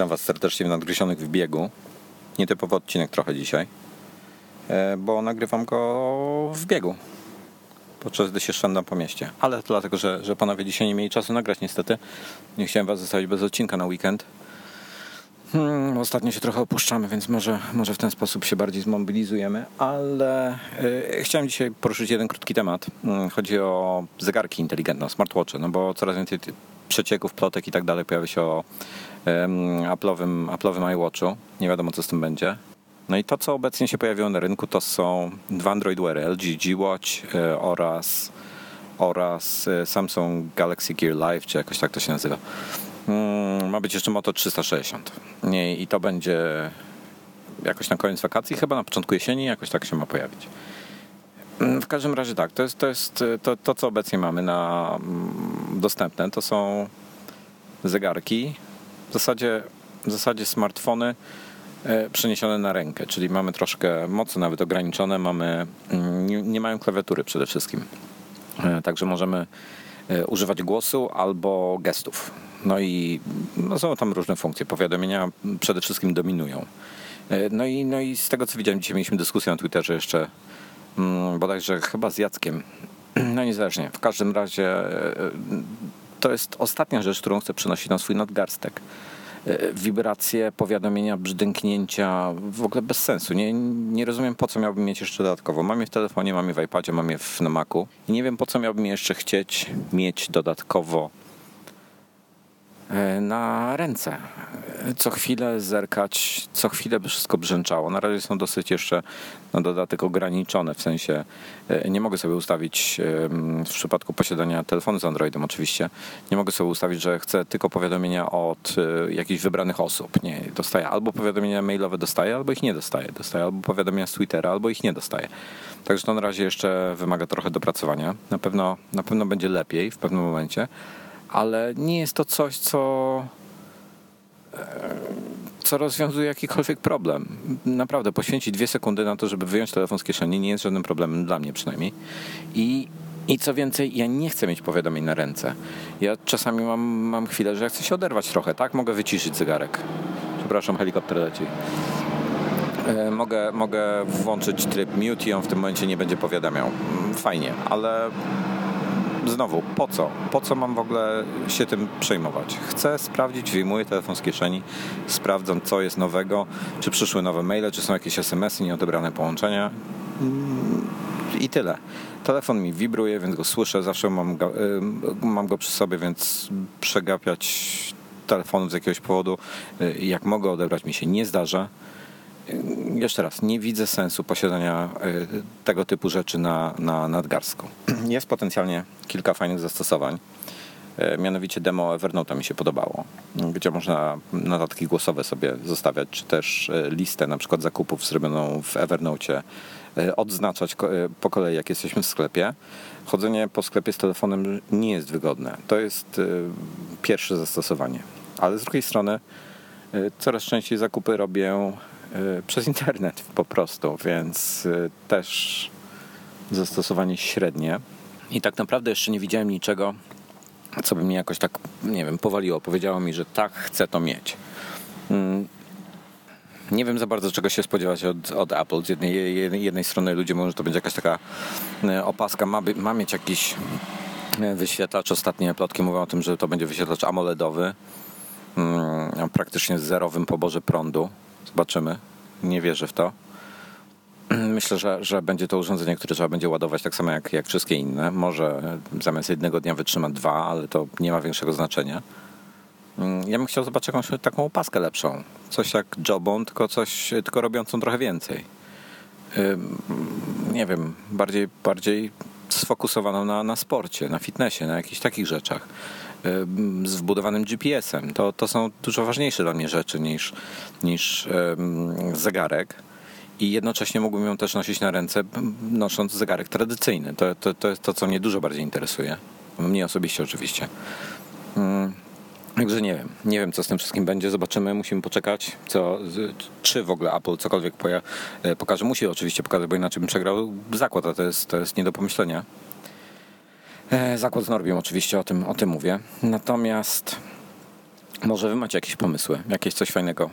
Witam Was serdecznie w Nadgryzionych w biegu. Nietypowy odcinek trochę dzisiaj, bo nagrywam go w biegu, podczas gdy się szwendam po mieście. Ale dlatego, że panowie dzisiaj nie mieli czasu nagrać niestety. Nie chciałem Was zostawić bez odcinka na weekend. Ostatnio się trochę opuszczamy, więc może w ten sposób się bardziej zmobilizujemy, ale chciałem dzisiaj poruszyć jeden krótki temat. Chodzi o zegarki inteligentne, o smartwatche, no bo coraz więcej przecieków, plotek i tak dalej pojawia się o Apple'owym iWatchu. Nie wiadomo, co z tym będzie. No i to, co obecnie się pojawiło na rynku, to są dwa Android Wear, LG G-Watch oraz Samsung Galaxy Gear Live, czy jakoś tak to się nazywa. Ma być jeszcze Moto 360 i to będzie jakoś na koniec wakacji, chyba na początku jesieni jakoś tak się ma pojawić. W każdym razie tak, to jest to, co obecnie mamy na dostępne, to są zegarki, w zasadzie smartfony przeniesione na rękę, czyli mamy troszkę mocy nawet ograniczone, nie mają klawiatury przede wszystkim, także możemy używać głosu albo gestów. No i są tam różne funkcje, powiadomienia przede wszystkim dominują. No i z tego, co widziałem, dzisiaj mieliśmy dyskusję na Twitterze jeszcze, bodajże chyba z Jackiem, no niezależnie. W każdym razie to jest ostatnia rzecz, którą chcę przenosić na swój nadgarstek. Wibracje, powiadomienia, brzdęknięcia, w ogóle bez sensu. Nie rozumiem, po co miałbym mieć jeszcze dodatkowo. Mam je w telefonie, mam je w iPadzie, mam je na Macu. I nie wiem, po co miałbym jeszcze chcieć mieć dodatkowo na ręce. Co chwilę zerkać, co chwilę by wszystko brzęczało. Na razie są dosyć jeszcze na dodatek ograniczone, w sensie nie mogę sobie ustawić, w przypadku posiadania telefonu z Androidem oczywiście, nie mogę sobie ustawić, że chcę tylko powiadomienia od jakichś wybranych osób. Nie, dostaję albo powiadomienia mailowe, dostaję, albo ich nie dostaję. Dostaję albo powiadomienia z Twittera, albo ich nie dostaję. Także to na razie jeszcze wymaga trochę dopracowania. Na pewno będzie lepiej w pewnym momencie, ale nie jest to coś, co rozwiązuje jakikolwiek problem. Naprawdę, poświęcić 2 sekundy na to, żeby wyjąć telefon z kieszeni, nie jest żadnym problemem, dla mnie przynajmniej. I co więcej, ja nie chcę mieć powiadomień na ręce. Ja czasami mam chwilę, że ja chcę się oderwać trochę, tak? Mogę wyciszyć zegarek. Przepraszam, helikopter leci. Mogę włączyć tryb mute i on w tym momencie nie będzie powiadamiał. Fajnie, ale... Znowu, po co? Po co mam w ogóle się tym przejmować? Chcę sprawdzić, wyjmuję telefon z kieszeni, sprawdzam, co jest nowego, czy przyszły nowe maile, czy są jakieś SMS-y, nieodebrane połączenia i tyle. Telefon mi wibruje, więc go słyszę, zawsze mam go przy sobie, więc przegapiać telefonów z jakiegoś powodu, jak mogę odebrać, mi się nie zdarza. Jeszcze raz, nie widzę sensu posiadania tego typu rzeczy na nadgarstku. Jest potencjalnie kilka fajnych zastosowań. Mianowicie demo Evernote'a mi się podobało, gdzie można notatki głosowe sobie zostawiać, czy też listę na przykład zakupów zrobioną w Evernote'cie odznaczać po kolei, jak jesteśmy w sklepie. Chodzenie po sklepie z telefonem nie jest wygodne. To jest pierwsze zastosowanie. Ale z drugiej strony coraz częściej zakupy robię przez internet po prostu, więc też zastosowanie średnie. I tak naprawdę jeszcze nie widziałem niczego, co by mi jakoś tak, nie wiem, powaliło. Powiedziało mi, że tak, chcę to mieć. Nie wiem za bardzo, czego się spodziewać od Apple. Z jednej strony ludzie mówią, że to będzie jakaś taka opaska, ma mieć jakiś wyświetlacz. Ostatnie plotki mówią o tym, że to będzie wyświetlacz AMOLEDowy, praktycznie z zerowym poborze prądu. Zobaczymy. Nie wierzę w to. Myślę, że będzie to urządzenie, które trzeba będzie ładować tak samo jak wszystkie inne. Może zamiast jednego dnia wytrzyma 2, ale to nie ma większego znaczenia. Ja bym chciał zobaczyć jakąś taką opaskę lepszą. Coś jak Jawbone, tylko robiącą trochę więcej. Nie wiem, bardziej sfokusowaną na sporcie, na fitnessie, na jakichś takich rzeczach. Z wbudowanym GPS-em. To są dużo ważniejsze dla mnie rzeczy niż zegarek. I jednocześnie mógłbym ją też nosić na ręce, nosząc zegarek tradycyjny. To jest to, co mnie dużo bardziej interesuje. Mnie osobiście oczywiście. Także nie wiem, co z tym wszystkim będzie. Zobaczymy, musimy poczekać, czy w ogóle Apple cokolwiek pokaże. Musi oczywiście pokazać, bo inaczej bym przegrał zakład, a to jest nie do pomyślenia. Zakład z Norbiem oczywiście, o tym mówię. Natomiast Może wy macie jakieś pomysły, jakieś coś fajnego,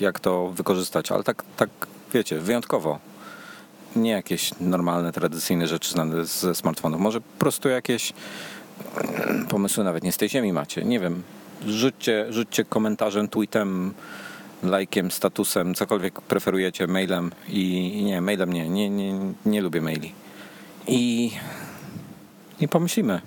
jak to wykorzystać, ale tak wiecie, wyjątkowo. Nie jakieś normalne, tradycyjne rzeczy znane ze smartfonów. Może po prostu jakieś pomysły nawet nie z tej ziemi macie. Nie wiem, rzućcie komentarzem, tweetem, lajkiem, statusem, cokolwiek preferujecie, mailem i nie, mailem nie lubię maili. I pomyślimy,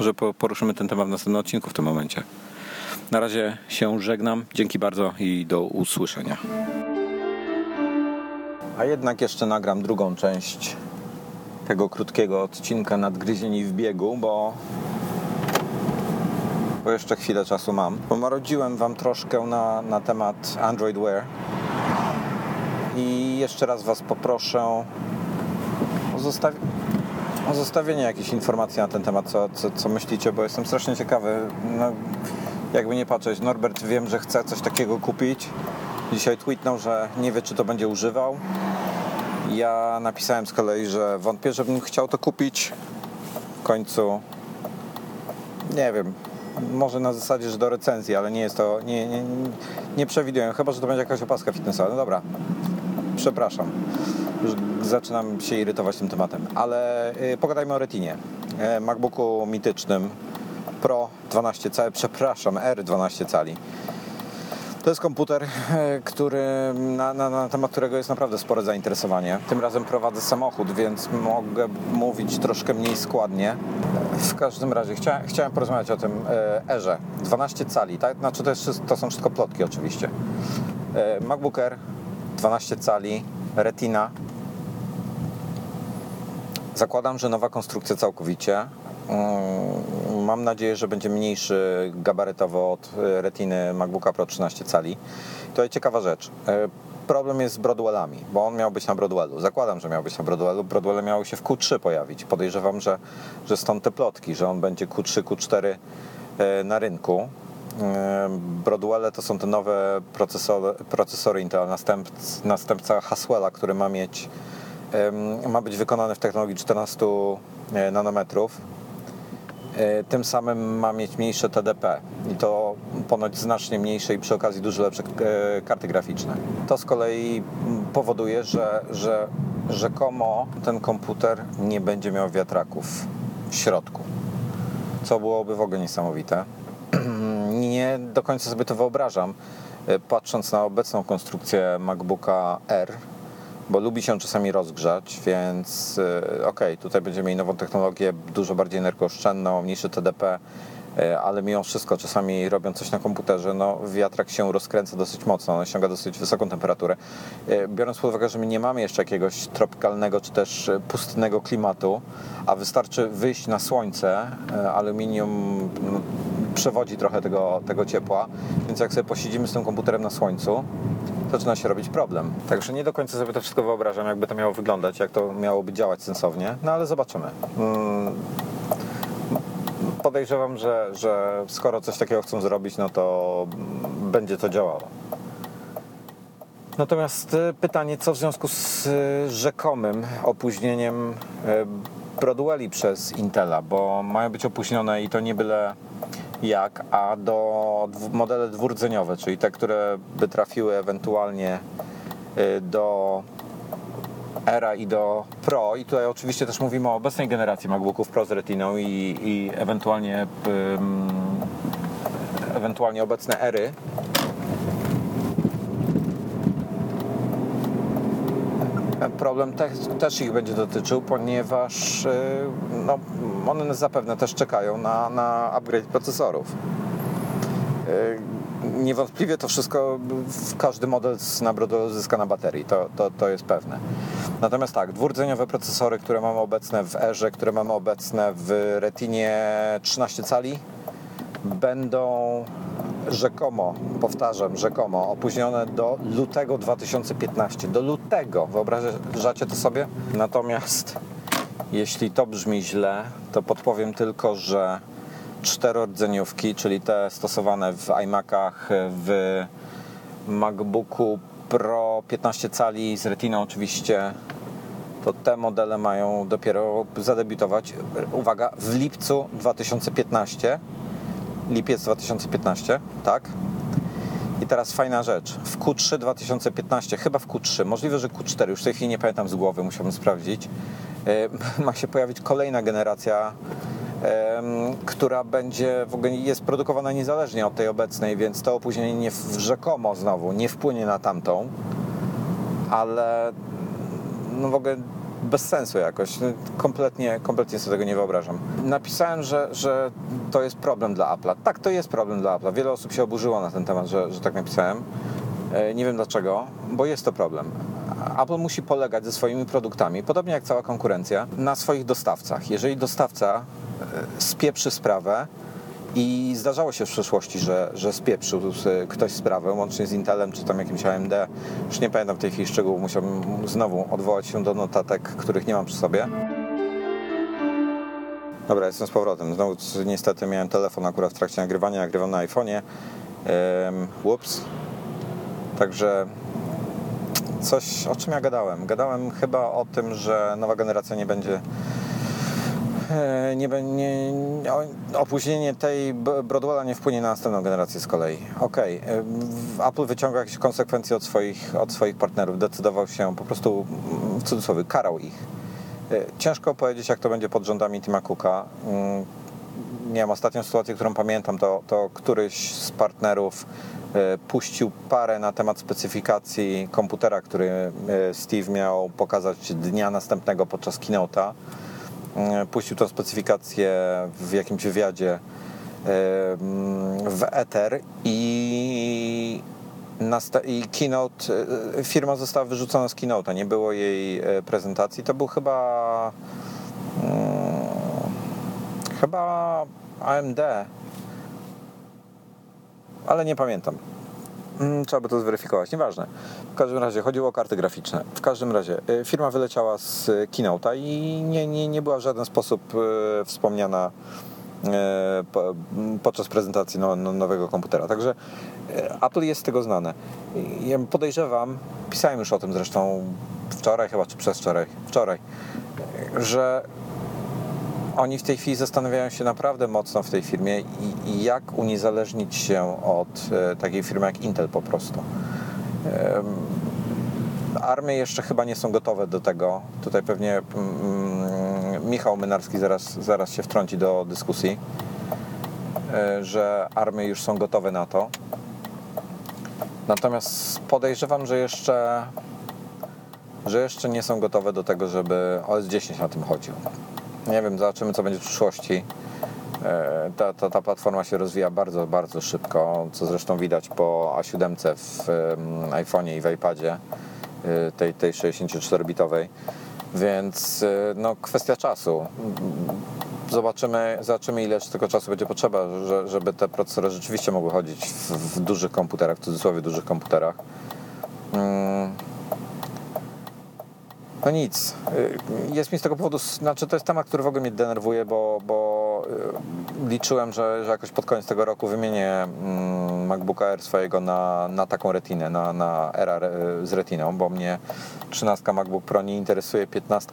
że poruszymy ten temat w następnym odcinku w tym momencie. Na razie się żegnam, dzięki bardzo i do usłyszenia. A jednak jeszcze nagram drugą część tego krótkiego odcinka Nadgryzieni w biegu, bo jeszcze chwilę czasu mam. Pomarodziłem wam troszkę na temat Android Wear i jeszcze raz was poproszę o zostawienie jakichś informacji na ten temat, co myślicie, bo jestem strasznie ciekawy. No, jakby nie patrzeć, Norbert, wiem, że chce coś takiego kupić. Dzisiaj tweetnął, że nie wie, czy to będzie używał. Ja napisałem z kolei, że wątpię, żebym chciał to kupić. W końcu, nie wiem, może na zasadzie, że do recenzji, ale nie jest to, nie przewiduję, chyba że to będzie jakaś opaska fitnessowa. No dobra, przepraszam. Już zaczynam się irytować tym tematem. Ale pogadajmy o Retinie. MacBooku mitycznym Pro 12 cali, przepraszam, R 12 cali. To jest komputer, który, na temat którego jest naprawdę spore zainteresowanie. Tym razem prowadzę samochód, więc mogę mówić troszkę mniej składnie. W każdym razie chciałem porozmawiać o tym Airze. 12 cali, tak? Znaczy to są wszystko plotki oczywiście. MacBook Air, 12 cali, Retina. Zakładam, że nowa konstrukcja całkowicie. Mam nadzieję, że będzie mniejszy gabarytowo od Retiny MacBooka Pro 13 cali. To jest ciekawa rzecz. Problem jest z Broadwellami, bo on miał być na Broadwellu. Zakładam, że miał być na Broadwellu. Broadwelle miały się w Q3 pojawić. Podejrzewam, że stąd te plotki, że on będzie Q3, Q4 na rynku. Broadwelle to są te nowe procesory Intel, następca Haswella, który ma być wykonany w technologii 14 nanometrów. Tym samym ma mieć mniejsze TDP i to ponoć znacznie mniejsze i przy okazji dużo lepsze karty graficzne. To z kolei powoduje, że rzekomo ten komputer nie będzie miał wiatraków w środku, co byłoby w ogóle niesamowite. Nie do końca sobie to wyobrażam, patrząc na obecną konstrukcję MacBooka R, bo lubi się czasami rozgrzać, więc okej, tutaj będziemy mieli nową technologię, dużo bardziej energooszczędną, mniejszy TDP, ale mimo wszystko czasami robiąc coś na komputerze, no wiatrak się rozkręca dosyć mocno, on osiąga dosyć wysoką temperaturę. Biorąc pod uwagę, że my nie mamy jeszcze jakiegoś tropikalnego czy też pustynnego klimatu, a wystarczy wyjść na słońce, aluminium przewodzi trochę tego ciepła, więc jak sobie posiedzimy z tym komputerem na słońcu, zaczyna się robić problem. Także nie do końca sobie to wszystko wyobrażam, jakby to miało wyglądać, jak to miałoby działać sensownie, no ale zobaczymy. Podejrzewam, że skoro coś takiego chcą zrobić, no to będzie to działało. Natomiast pytanie, co w związku z rzekomym opóźnieniem Broadwelli przez Intela, bo mają być opóźnione i to nie byle jak, a do modele dwurdzeniowe, czyli te, które by trafiły ewentualnie do Era i do Pro, i tutaj oczywiście też mówimy o obecnej generacji MacBooków Pro z Retiną i ewentualnie obecne Ery. Problem też ich będzie dotyczył, ponieważ no, one zapewne też czekają na upgrade procesorów. Niewątpliwie to wszystko, każdy model na Broadwellu zyska na baterii, to jest pewne. Natomiast tak, dwurdzeniowe procesory, które mamy obecne w Airze, które mamy obecne w Retinie 13 cali, będą rzekomo, powtarzam, rzekomo opóźnione do lutego 2015. Do lutego, wyobrażacie to sobie? Natomiast jeśli to brzmi źle, to podpowiem tylko, że czterordzeniówki, czyli te stosowane w iMacach, w MacBooku Pro 15 cali z Retiną oczywiście, to te modele mają dopiero zadebiutować, uwaga, w lipcu 2015. lipiec 2015, tak? I teraz fajna rzecz, w Q3 2015, chyba w Q3, możliwe, że Q4, już w tej chwili nie pamiętam z głowy, musiałbym sprawdzić, ma się pojawić kolejna generacja, która będzie, w ogóle jest produkowana niezależnie od tej obecnej, więc to opóźnienie nie rzekomo znowu nie wpłynie na tamtą, ale no w ogóle bez sensu jakoś, kompletnie sobie tego nie wyobrażam. Napisałem, że to jest problem dla Apple'a. Tak, to jest problem dla Apple'a. Wiele osób się oburzyło na ten temat, że tak napisałem. Nie wiem dlaczego, bo jest to problem. Apple musi polegać ze swoimi produktami, podobnie jak cała konkurencja, na swoich dostawcach. Jeżeli dostawca spieprzy sprawę, i zdarzało się w przeszłości, że spieprzył ktoś sprawę, łącznie z Intelem czy tam jakimś AMD, już nie pamiętam w tej chwili szczegółów, musiałbym znowu odwołać się do notatek, których nie mam przy sobie. Dobra, jestem z powrotem. Znowu niestety miałem telefon akurat w trakcie nagrywania, nagrywam na iPhone'ie. Whoops. Także coś, o czym ja gadałem? Gadałem chyba o tym, że nowa generacja nie będzie... opóźnienie tej Broadwella nie wpłynie na następną generację z kolei. Okej, Apple wyciąga jakieś konsekwencje od swoich partnerów, decydował się, po prostu w cudzysłowie, karał ich. Ciężko powiedzieć, jak to będzie pod rządami Tima Cooka. Nie wiem, ostatnią sytuację, którą pamiętam, to któryś z partnerów puścił parę na temat specyfikacji komputera, który Steve miał pokazać dnia następnego podczas keynote'a. Puścił tą specyfikację w jakimś wywiadzie w eter i keynote, firma została wyrzucona z keynote'a, nie było jej prezentacji. To był chyba AMD, ale nie pamiętam. Trzeba by to zweryfikować, nieważne. W każdym razie chodziło o karty graficzne. W każdym razie firma wyleciała z Keynote'a i nie była w żaden sposób wspomniana podczas prezentacji nowego komputera. Także Apple jest z tego znane. Ja podejrzewam, pisałem już o tym zresztą wczoraj chyba, czy przedwczoraj, wczoraj, że oni w tej chwili zastanawiają się naprawdę mocno w tej firmie i jak uniezależnić się od takiej firmy jak Intel po prostu. ARMy jeszcze chyba nie są gotowe do tego. Tutaj pewnie Michał Menarski zaraz się wtrąci do dyskusji, że ARMy już są gotowe na to. Natomiast podejrzewam, że jeszcze nie są gotowe do tego, żeby OS X na tym chodził. Nie wiem, zobaczymy, co będzie w przyszłości. Ta platforma się rozwija bardzo, bardzo szybko, co zresztą widać po A7 w iPhone'ie i w iPadzie, tej 64-bitowej, więc no, kwestia czasu. Zobaczymy, ile tylko czasu będzie potrzeba, żeby te procesory rzeczywiście mogły chodzić w dużych komputerach, w cudzysłowie dużych komputerach. No nic, jest mi z tego powodu, znaczy to jest temat, który w ogóle mnie denerwuje, bo liczyłem, że jakoś pod koniec tego roku wymienię MacBooka Air swojego na taką retinę, na Era z retiną, bo mnie 13 MacBook Pro nie interesuje, 15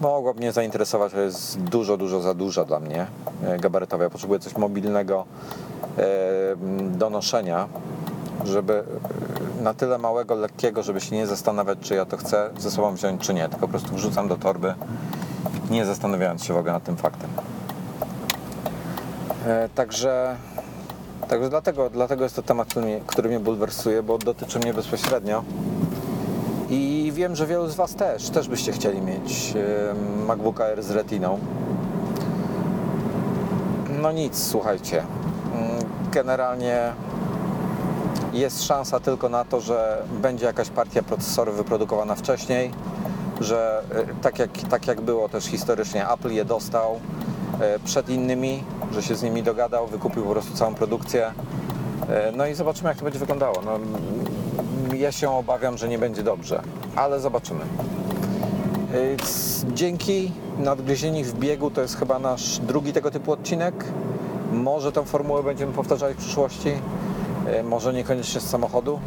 mogła mnie zainteresować, ale jest dużo za duża dla mnie gabarytowa. Ja potrzebuję coś mobilnego do noszenia, żeby na tyle małego, lekkiego, żeby się nie zastanawiać, czy ja to chcę ze sobą wziąć, czy nie. Tylko po prostu wrzucam do torby, nie zastanawiając się w ogóle nad tym faktem. Także dlatego jest to temat, który mnie bulwersuje, bo dotyczy mnie bezpośrednio. I wiem, że wielu z Was też byście chcieli mieć MacBooka Air z retiną. No nic, słuchajcie. Generalnie jest szansa tylko na to, że będzie jakaś partia procesorów wyprodukowana wcześniej, że tak jak było też historycznie, Apple je dostał przed innymi, że się z nimi dogadał, wykupił po prostu całą produkcję. No i zobaczymy, jak to będzie wyglądało. No, ja się obawiam, że nie będzie dobrze, ale zobaczymy. Dzięki. Nadgryzieni w biegu to jest chyba nasz drugi tego typu odcinek. Może tę formułę będziemy powtarzać w przyszłości. Może niekoniecznie z samochodu,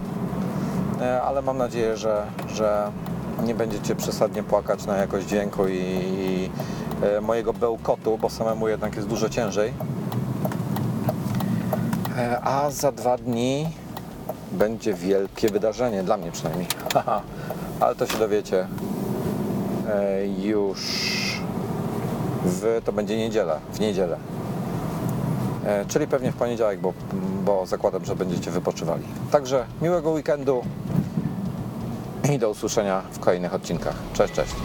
ale mam nadzieję, że nie będziecie przesadnie płakać na jakość dźwięku i mojego bełkotu, bo samemu jednak jest dużo ciężej. A za 2 dni będzie wielkie wydarzenie, dla mnie przynajmniej. Ale to się dowiecie już to będzie niedziela, w niedzielę. Czyli pewnie w poniedziałek, bo zakładam, że będziecie wypoczywali. Także miłego weekendu i do usłyszenia w kolejnych odcinkach. Cześć, cześć.